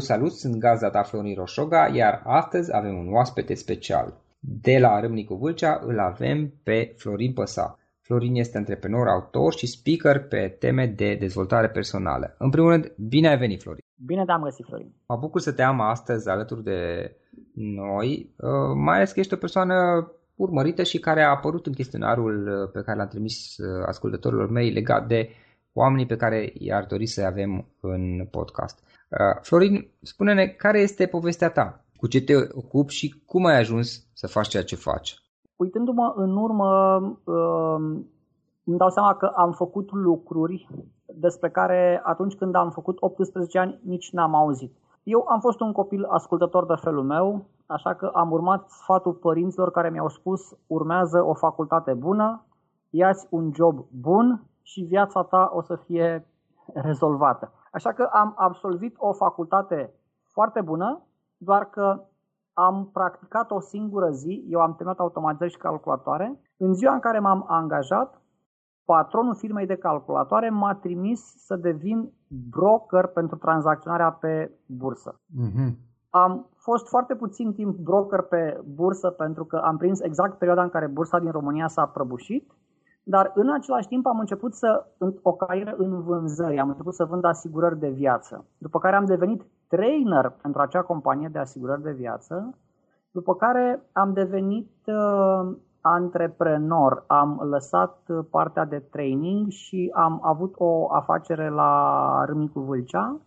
Salut, sunt gazda ta Florin Roșoga, iar astăzi avem un oaspete special. De la Râmnicu Vâlcea îl avem pe Florin Păsa. Florin este antreprenor, autor și speaker pe teme de dezvoltare personală. În primul rând, bine ai venit, Florin! Bine te-am găsit, Florin! Mă bucur să te am astăzi alături de noi, mai ales că ești o persoană urmărită și care a apărut în chestionarul pe care l-am trimis ascultătorilor mei legat de oamenii pe care i-ar dori să-i avem în podcast. Florin, spune-ne care este povestea ta, cu ce te ocupi și cum ai ajuns să faci ceea ce faci. Uitându-mă în urmă, îmi dau seama că am făcut lucruri despre care atunci când am făcut 18 ani nici n-am auzit. Eu am fost un copil ascultător de felul meu, așa că am urmat sfatul părinților care mi-au spus: urmează o facultate bună, ia-ți un job bun și viața ta o să fie rezolvată. Așa că am absolvit o facultate foarte bună, doar că am practicat o singură zi, eu am terminat automatizări și calculatoare. În ziua în care m-am angajat, patronul firmei de calculatoare m-a trimis să devin broker pentru tranzacționarea pe bursă. Mm-hmm. Am fost foarte puțin timp broker pe bursă pentru că am prins exact perioada în care bursa din România s-a prăbușit, dar în același timp am început o carieră în vânzări, am început să vând asigurări de viață, după care am devenit trainer pentru acea companie de asigurări de viață, după care am devenit antreprenor, am lăsat partea de training și am avut o afacere la Râmnicu Vâlcea.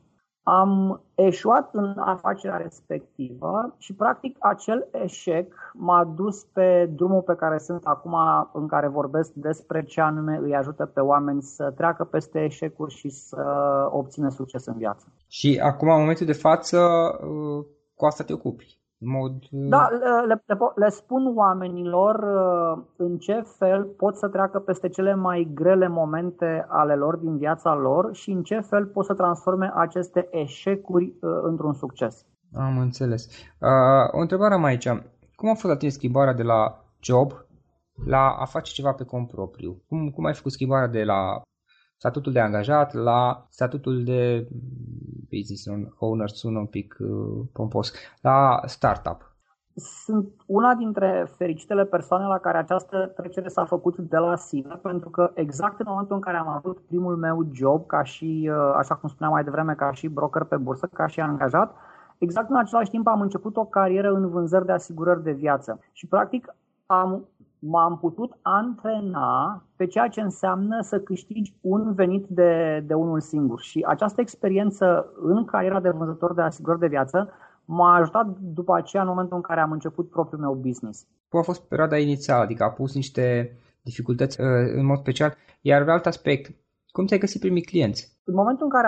Am eșuat în afacerea respectivă și practic acel eșec m-a dus pe drumul pe care sunt acum, în care vorbesc despre ce anume îi ajută pe oameni să treacă peste eșecuri și să obțină succes în viață. Și acum, în momentul de față, cu asta te ocupi? Da, le spun oamenilor în ce fel pot să treacă peste cele mai grele momente ale lor din viața lor și în ce fel pot să transforme aceste eșecuri într-un succes. Am înțeles. O întrebare am aici. Cum a fost atunci schimbarea de la job la a face ceva pe cont propriu? Cum ai făcut schimbarea de la statutul de angajat la statutul de business owner, sună un pic pompos, la startup? Sunt una dintre fericitele persoane la care această trecere s-a făcut de la sine, pentru că exact în momentul în care am avut primul meu job, ca și, așa cum spuneam mai devreme, ca și broker pe bursă, ca și angajat, exact în același timp am început o carieră în vânzări de asigurări de viață și practic m-am putut antrena pe ceea ce înseamnă să câștigi un venit de unul singur. Și această experiență în cariera de vânzător de asigurări de viață m-a ajutat după aceea în momentul în care am început propriul meu business. A fost perioada inițială, adică a pus niște dificultăți în mod special. Iar un alt aspect, cum ți-ai găsit primii clienți? În momentul în care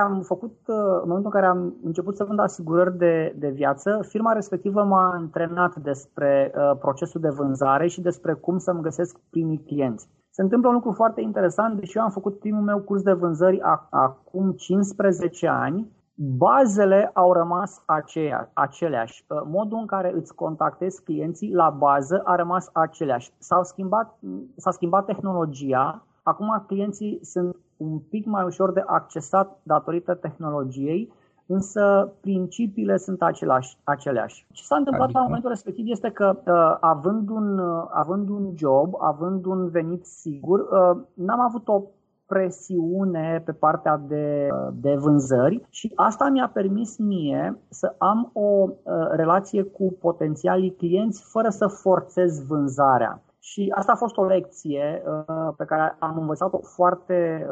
am început să vând asigurări de viață, firma respectivă m-a antrenat despre procesul de vânzare și despre cum să-mi găsesc primii clienți. Se întâmplă un lucru foarte interesant, deși eu am făcut primul meu curs de vânzări acum 15 ani, bazele au rămas aceleași. Modul în care îți contactezi clienții la bază a rămas aceleași. S-a schimbat tehnologia, acum clienții sunt un pic mai ușor de accesat datorită tehnologiei, însă principiile sunt aceleași. Ce s-a întâmplat la momentul respectiv este că având un job, având un venit sigur, n-am avut o presiune pe partea de vânzări și asta mi-a permis mie să am o relație cu potențialii clienți fără să forțez vânzarea. Și asta a fost o lecție pe care am învățat-o foarte,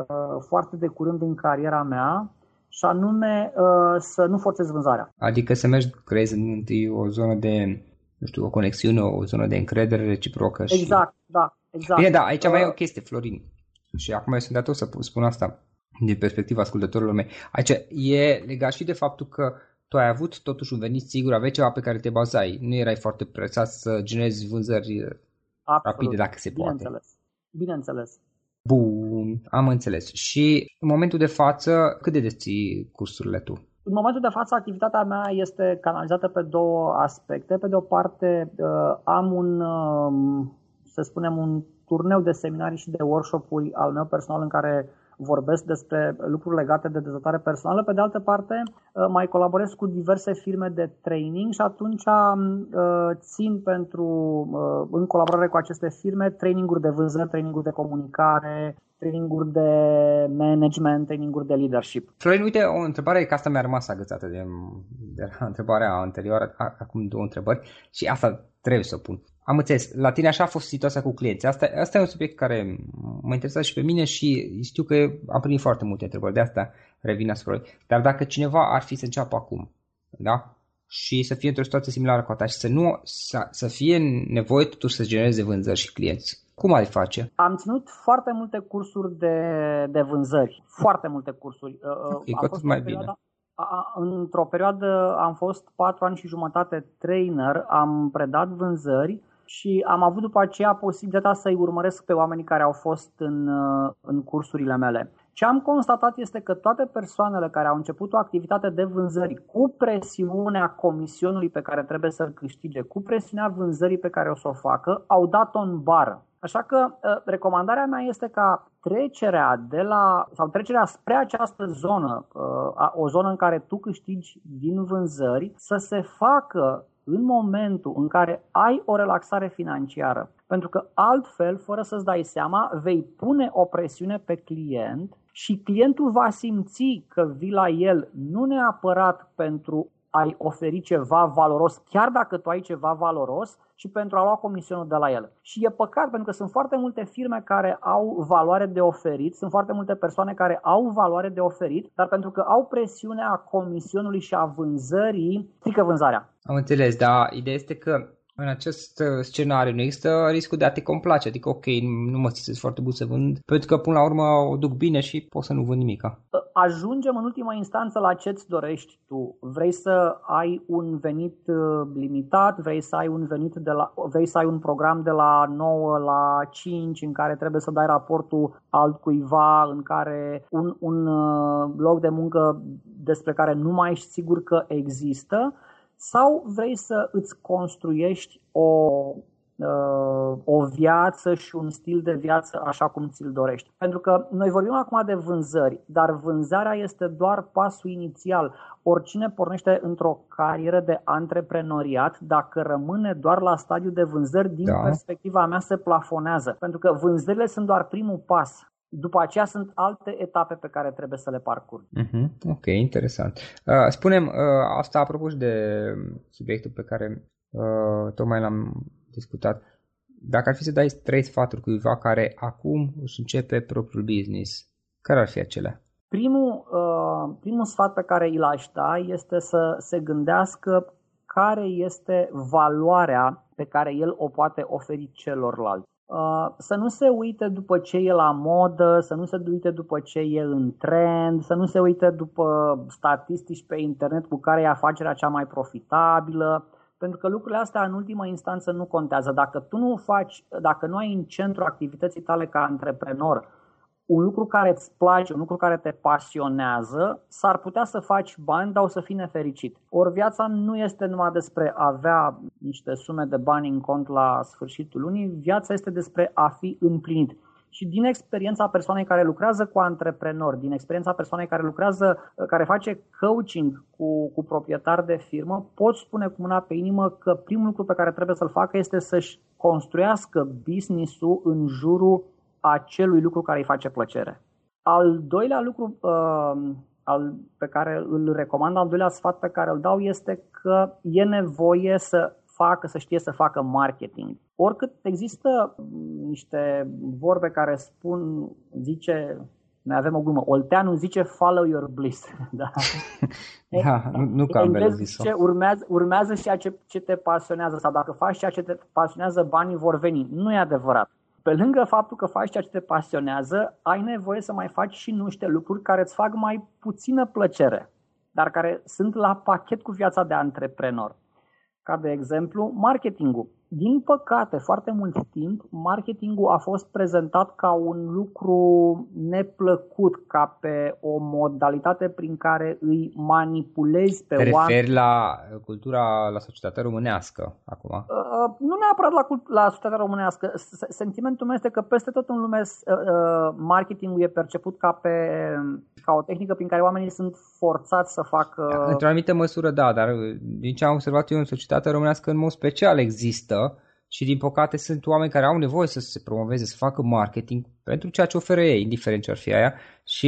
foarte de curând în cariera mea, și anume să nu forțez vânzarea. Adică să mergi, creezi întâi o zonă de, nu știu, o conexiune, o zonă de încredere reciprocă. Exact, și... da, exact. Bine, da, aici mai e o chestie, Florin, și acum eu sunt dator să spun asta din perspectiva ascultătorilor mei. Aici e legat și de faptul că tu ai avut totuși un venit sigur, aveai ceva pe care te bazai, nu erai foarte presat să generezi vânzări. Absolut. Rapide, dacă se poate. Bineînțeles. Bun, am înțeles. Și în momentul de față, cât de des ții cursurile tu? În momentul de față, activitatea mea este canalizată pe două aspecte. Pe de o parte, am un turneu de seminarii și de workshop-uri al meu personal în care vorbesc despre lucruri legate de dezvoltare personală. Pe de altă parte, mai colaborez cu diverse firme de training și atunci țin în colaborare cu aceste firme, traininguri de vânzări, traininguri de comunicare, traininguri de management, traininguri de leadership. Florin, uite, o întrebare, că asta mi-a rămas agățată de la întrebarea anterioară, acum două întrebări și asta trebuie să o pun. Am înțeles, la tine așa a fost situația cu clienții. Asta e un subiect care mă interesează și pe mine și știu că am primit foarte multe întrebări, de asta revin asupra lui. Dar dacă cineva ar fi să înceapă acum, da? Și să fie într-o situație similară cu a ta și să fie nevoie totuși să genereze vânzări și clienți, cum ai face? Am ținut foarte multe cursuri de vânzări, foarte multe cursuri. E cu atât mai bine. Într-o perioadă am fost 4 ani și jumătate trainer, am predat vânzări și am avut după aceea posibilitatea să-i urmăresc pe oamenii care au fost în cursurile mele. Ce am constatat este că toate persoanele care au început o activitate de vânzări cu presiunea comisionului pe care trebuie să-l câștige, cu presiunea vânzării pe care o să o facă, au dat-o în bară. Așa că recomandarea mea este ca trecerea spre această zonă, o zonă în care tu câștigi din vânzări, să se facă în momentul în care ai o relaxare financiară. Pentru că altfel, fără să-ți dai seama, vei pune o presiune pe client și clientul va simți că vii la el nu neapărat pentru a-i oferi ceva valoros, chiar dacă tu ai ceva valoros, și pentru a lua comisionul de la el. Și e păcat, pentru că sunt foarte multe firme care au valoare de oferit, sunt foarte multe persoane care au valoare de oferit, dar pentru că au presiunea comisionului și a vânzării, strică vânzarea. Am înțeles, dar ideea este că în acest scenariu nu există riscul de a te complace, adică ok, nu mă simțesc foarte bun să vând, pentru că până la urmă o duc bine și pot să nu vând nimica. Ajungem în ultima instanță la ce-ți dorești tu. Vrei să ai un venit limitat, vrei să ai un program de la 9 la 5 în care trebuie să dai raportul altcuiva, în care un loc de muncă despre care nu mai ești sigur că există, sau vrei să îți construiești o viață și un stil de viață așa cum ți-l dorești. Pentru că noi vorbim acum de vânzări, dar vânzarea este doar pasul inițial. Oricine pornește într-o carieră de antreprenoriat, dacă rămâne doar la stadiul de vânzări, din perspectiva mea se plafonează. Pentru că vânzările sunt doar primul pas. După aceea sunt alte etape pe care trebuie să le parcurg. Ok, interesant. Spune-mi, asta apropo și de subiectul pe care tocmai l-am discutat, dacă ar fi să dai 3 sfaturi cuiva care acum își începe propriul business, care ar fi acelea? Primul sfat pe care îl aș da este să se gândească care este valoarea pe care el o poate oferi celorlalți. Să nu se uite după ce e la modă, să nu se uite după ce e în trend, să nu se uite după statistici pe internet cu care e afacerea cea mai profitabilă, pentru că lucrurile astea în ultima instanță nu contează. Dacă tu nu faci, dacă nu ai în centrul activității tale ca antreprenor un lucru care îți place, un lucru care te pasionează, s-ar putea să faci bani, dar o să fii nefericit. Ori viața nu este numai despre a avea niște sume de bani în cont la sfârșitul lunii, viața este despre a fi împlinit. Și din experiența persoanei care lucrează cu antreprenori, din experiența persoanei care face coaching cu proprietari de firmă, pot spune cu mâna pe inimă că primul lucru pe care trebuie să-l facă este să-și construiască business-ul în jurul acelui lucru care îi face plăcere. Al doilea lucru pe care îl recomand, al doilea sfat pe care îl dau este că e nevoie să știe să facă marketing. Oricât există niște vorbe care noi avem o glumă, olteanul zice follow your bliss. Da, nu că ambele zis-o. Urmează ceea ce te pasionează, sau dacă faci ceea ce te pasionează, banii vor veni. Nu e adevărat. Pe lângă faptul că faci ceea ce te pasionează, ai nevoie să mai faci și niște lucruri care îți fac mai puțină plăcere, dar care sunt la pachet cu viața de antreprenor. Ca de exemplu, marketingul. Din păcate, foarte mult timp, marketingul a fost prezentat ca un lucru neplăcut, ca pe o modalitate prin care îi manipulezi pe oameni. Te referi la cultura, la societatea românească acum? Nu neapărat la societatea românească. Sentimentul meu este că peste tot în lume marketingul e perceput ca o tehnică prin care oamenii sunt forțați să facă... Da, într-o anumită măsură, da, dar din ce am observat eu în societatea românească, în mod special există și din păcate sunt oameni care au nevoie să se promoveze, să facă marketing pentru ceea ce oferă ei, indiferent ce ar fi aia, și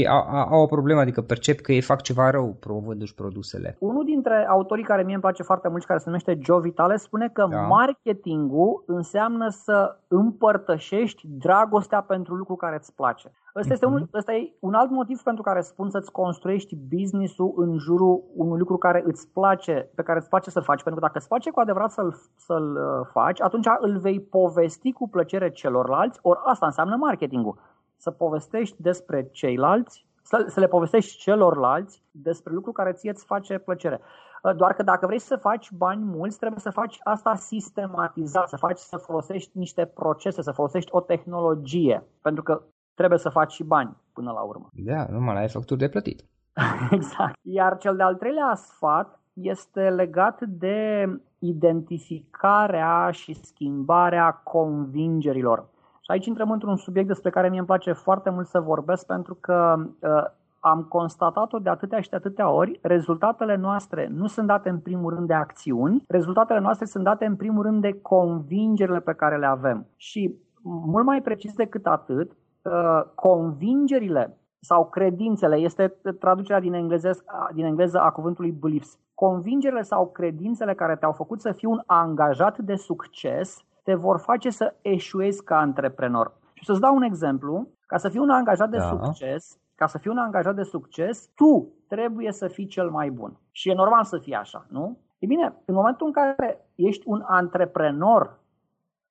au o problemă, adică percep că ei fac ceva rău promovându-și produsele. Unul dintre autorii care mie îmi place foarte mult și care se numește Joe Vitale spune că marketingul înseamnă să împărtășești dragostea pentru lucru care îți place. Ăsta e un alt motiv pentru care spun să-ți construiești business-ul în jurul unui lucru care îți place, pe care îți place să-l faci. Pentru că dacă îți place cu adevărat să-l faci, atunci îl vei povesti cu plăcere celorlalți, ori asta înseamnă marketingul. Să povestești despre ceilalți, să le povestești celorlalți despre lucruri care ție îți face plăcere. Doar că dacă vrei să faci bani mulți, trebuie să faci asta sistematizat, să folosești niște procese, să folosești o tehnologie, pentru că trebuie să faci și bani până la urmă. Da, numai la facturi de plătit. Exact. Iar cel de-al treilea sfat este legat de identificarea și schimbarea convingerilor. Și aici intrăm într-un subiect despre care mie îmi place foarte mult să vorbesc, pentru că am constatat-o de atâtea și de atâtea ori. Rezultatele noastre nu sunt date în primul rând de acțiuni, rezultatele noastre sunt date în primul rând de convingerile pe care le avem. Și mult mai precis decât atât, convingerile sau credințele, este traducerea din engleză a cuvântului beliefs. Convingerile sau credințele care te-au făcut să fii un angajat de succes te vor face să eșuezi ca antreprenor. Și să-ți dau un exemplu, ca să fii un angajat de succes, tu trebuie să fii cel mai bun. Și e normal să fii așa, nu? E bine, în momentul în care ești un antreprenor,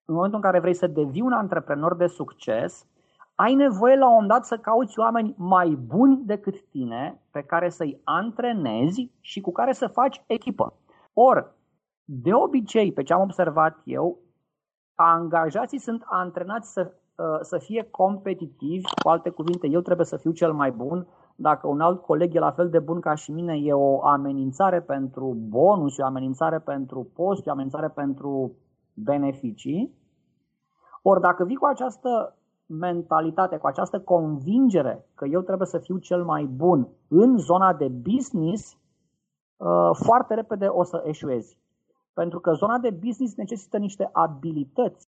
în momentul în care vrei să devii un antreprenor de succes, ai nevoie la un moment dat să cauți oameni mai buni decât tine, pe care să-i antrenezi și cu care să faci echipă. Or, de obicei, pe ce am observat eu, angajații sunt antrenați să fie competitivi. Cu alte cuvinte, eu trebuie să fiu cel mai bun. Dacă un alt coleg e la fel de bun ca și mine, e o amenințare pentru bonus, o amenințare pentru post, o amenințare pentru beneficii. Ori dacă vii cu această mentalitate, cu această convingere că eu trebuie să fiu cel mai bun în zona de business, foarte repede o să eșuezi. Pentru că zona de business necesită niște abilități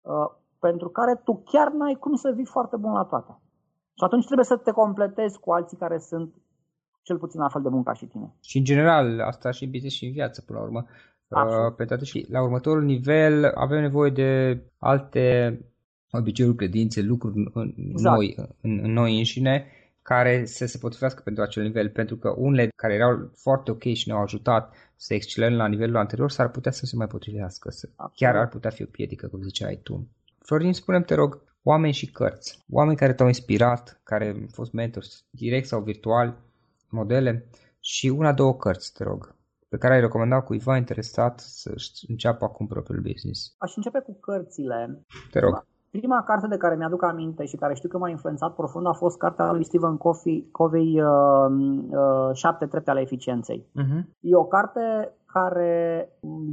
pentru care tu chiar n-ai cum să vii foarte bun la toate. Și atunci trebuie să te completezi cu alții care sunt cel puțin la fel de bun ca și tine. Și în general, asta și în business și în viață până la urmă. Pe toate. Și la următorul nivel avem nevoie de alte obiceiuri, credințe, lucruri noi înșine care să se potrivească pentru acel nivel, pentru că unele care erau foarte ok și ne-au ajutat să excelăm la nivelul anterior s-ar putea să se mai potrivească, chiar ar putea fi o piedică, cum ziceai tu. Florin, spune-mi, te rog, oameni și cărți, oameni care te-au inspirat, care au fost mentori, direct sau virtual, modele, și una-două cărți, te rog, pe care ai recomandat cuiva interesat să-și înceapă acum propriul business. Aș începe cu cărțile. Te rog. Prima carte de care mi-aduc aminte și care știu că m-a influențat profund a fost cartea lui Stephen Covey, 7 trepte ale eficienței. Uh-huh. E o carte care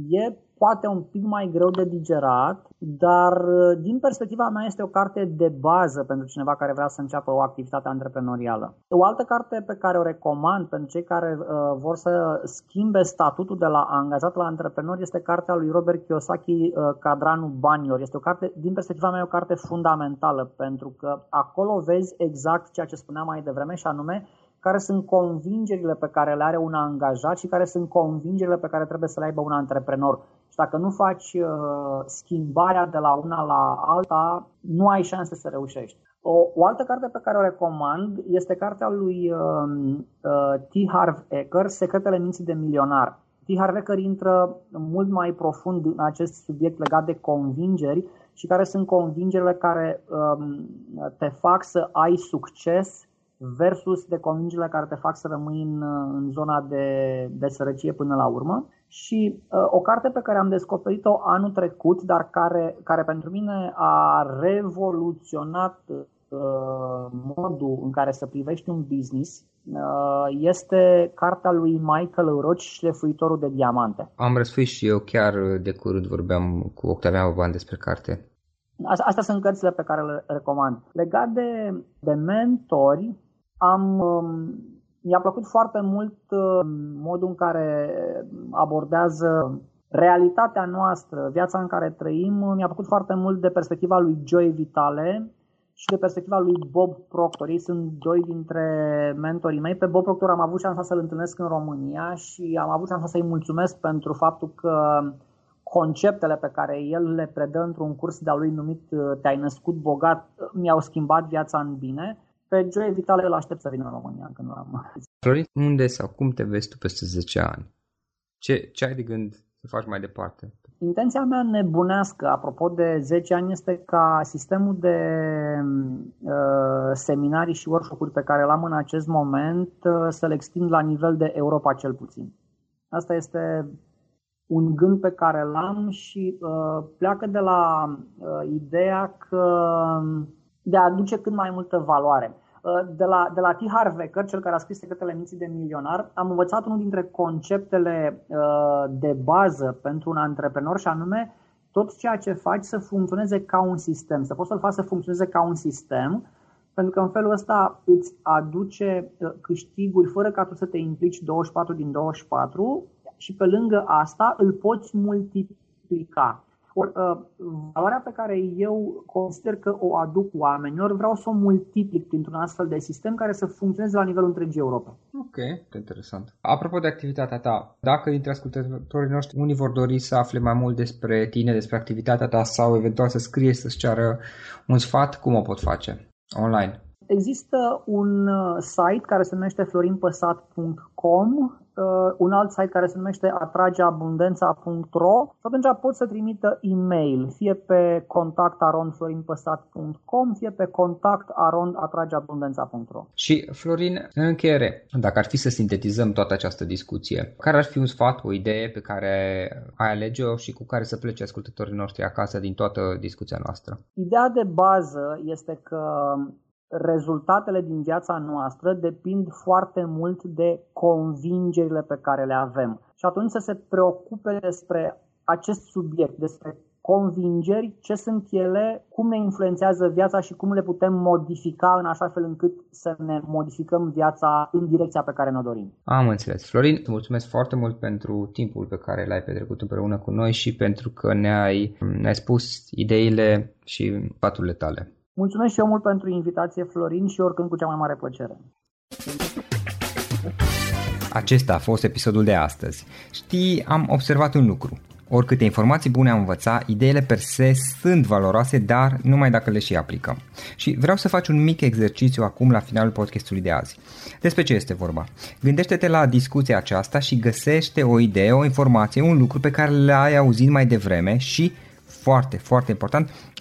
e poate un pic mai greu de digerat, dar din perspectiva mea este o carte de bază pentru cineva care vrea să înceapă o activitate antreprenorială. O altă carte pe care o recomand pentru cei care vor să schimbe statutul de la angajat la antreprenor este cartea lui Robert Kiyosaki, Cadranul Banior. Este o carte, din perspectiva mea, o carte fundamentală, pentru că acolo vezi exact ceea ce spuneam mai devreme, și anume care sunt convingerile pe care le are un angajat și care sunt convingerile pe care trebuie să le aibă un antreprenor. Și dacă nu faci schimbarea de la una la alta, nu ai șanse să reușești. O altă carte pe care o recomand este cartea lui T. Harv Eker, Secretele Minții de Milionar. T. Harv Eker intră mult mai profund în acest subiect legat de convingeri și care sunt convingerile care te fac să ai succes versus de convingerile care te fac să rămâi în zona de sărăcie până la urmă. Și o carte pe care am descoperit-o anul trecut, dar care pentru mine a revoluționat modul în care să privești un business, este cartea lui Michael Roach, Șlefuitorul de diamante. Am răsfit și eu chiar de curând, vorbeam cu Octavian Voban despre carte. Astea sunt cărțile pe care le recomand. Legat de mentori, mi-a plăcut foarte mult modul în care abordează realitatea noastră, viața în care trăim. Mi-a plăcut foarte mult de perspectiva lui Joe Vitale și de perspectiva lui Bob Proctor. Ei sunt doi dintre mentorii mei. Pe Bob Proctor am avut șansa să-l întâlnesc în România și am avut șansa să-i mulțumesc pentru faptul că conceptele pe care el le predă într-un curs de-a lui numit Te-ai născut bogat mi-au schimbat viața în bine. Pe Joe Vitale îl aștept să vină în România când l-am. Florin, unde sau cum te vezi tu peste 10 ani? Ce ai de gând să faci mai departe? Intenția mea nebunească, apropo de 10 ani, este ca sistemul de seminarii și workshop-uri pe care l-am în acest moment să-l extind la nivel de Europa cel puțin. Asta este un gând pe care l-am și pleacă de la ideea că de a aduce cât mai multă valoare. De la T. Harv Eker, cel care a scris Secretele Minții de Milionar, am învățat unul dintre conceptele de bază pentru un antreprenor, și anume tot ceea ce faci să funcționeze ca un sistem, să poți să-l faci să funcționeze ca un sistem, pentru că în felul ăsta îți aduce câștiguri fără ca tu să te implici 24 din 24 și pe lângă asta îl poți multiplica. Or, valoarea pe care eu consider că o aduc oamenilor, vreau să o multiplic printr-un astfel de sistem care să funcționeze la nivelul întregii Europa. Ok, interesant. Apropo de activitatea ta, dacă dintre ascultătorii noștri unii vor dori să afle mai mult despre tine, despre activitatea ta sau eventual să scrie, să-ți ceară un sfat, cum o pot face online? Există un site care se numește florinpasat.com, un alt site care se numește atrageabundența.ro. Și atunci pot să trimită e-mail, fie pe contact@florinpasat.com, fie pe contact@atrageabundența.ro. Și Florin, în încheiere, dacă ar fi să sintetizăm toată această discuție, care ar fi un sfat, o idee pe care ai alege-o și cu care să plece ascultătorii noștri acasă din toată discuția noastră? Ideea de bază este că rezultatele din viața noastră depind foarte mult de convingerile pe care le avem. Și atunci să se preocupe despre acest subiect, despre convingeri, ce sunt ele, cum ne influențează viața și cum le putem modifica în așa fel încât să ne modificăm viața în direcția pe care ne dorim. Am înțeles. Florin, îți mulțumesc foarte mult pentru timpul pe care l-ai petrecut împreună cu noi și pentru că ne-ai spus ideile și sfaturile tale. Mulțumesc și eu mult pentru invitație, Florin, și oricând cu cea mai mare plăcere. Acesta a fost episodul de astăzi. Știi, am observat un lucru. Oricâte informații bune am învățat, ideile per se sunt valoroase, dar numai dacă le și aplicăm. Și vreau să faci un mic exercițiu acum la finalul podcastului de azi. Despre ce este vorba? Gândește-te la discuția aceasta și găsește o idee, o informație, un lucru pe care l-ai auzit mai devreme și, foarte, foarte important,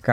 că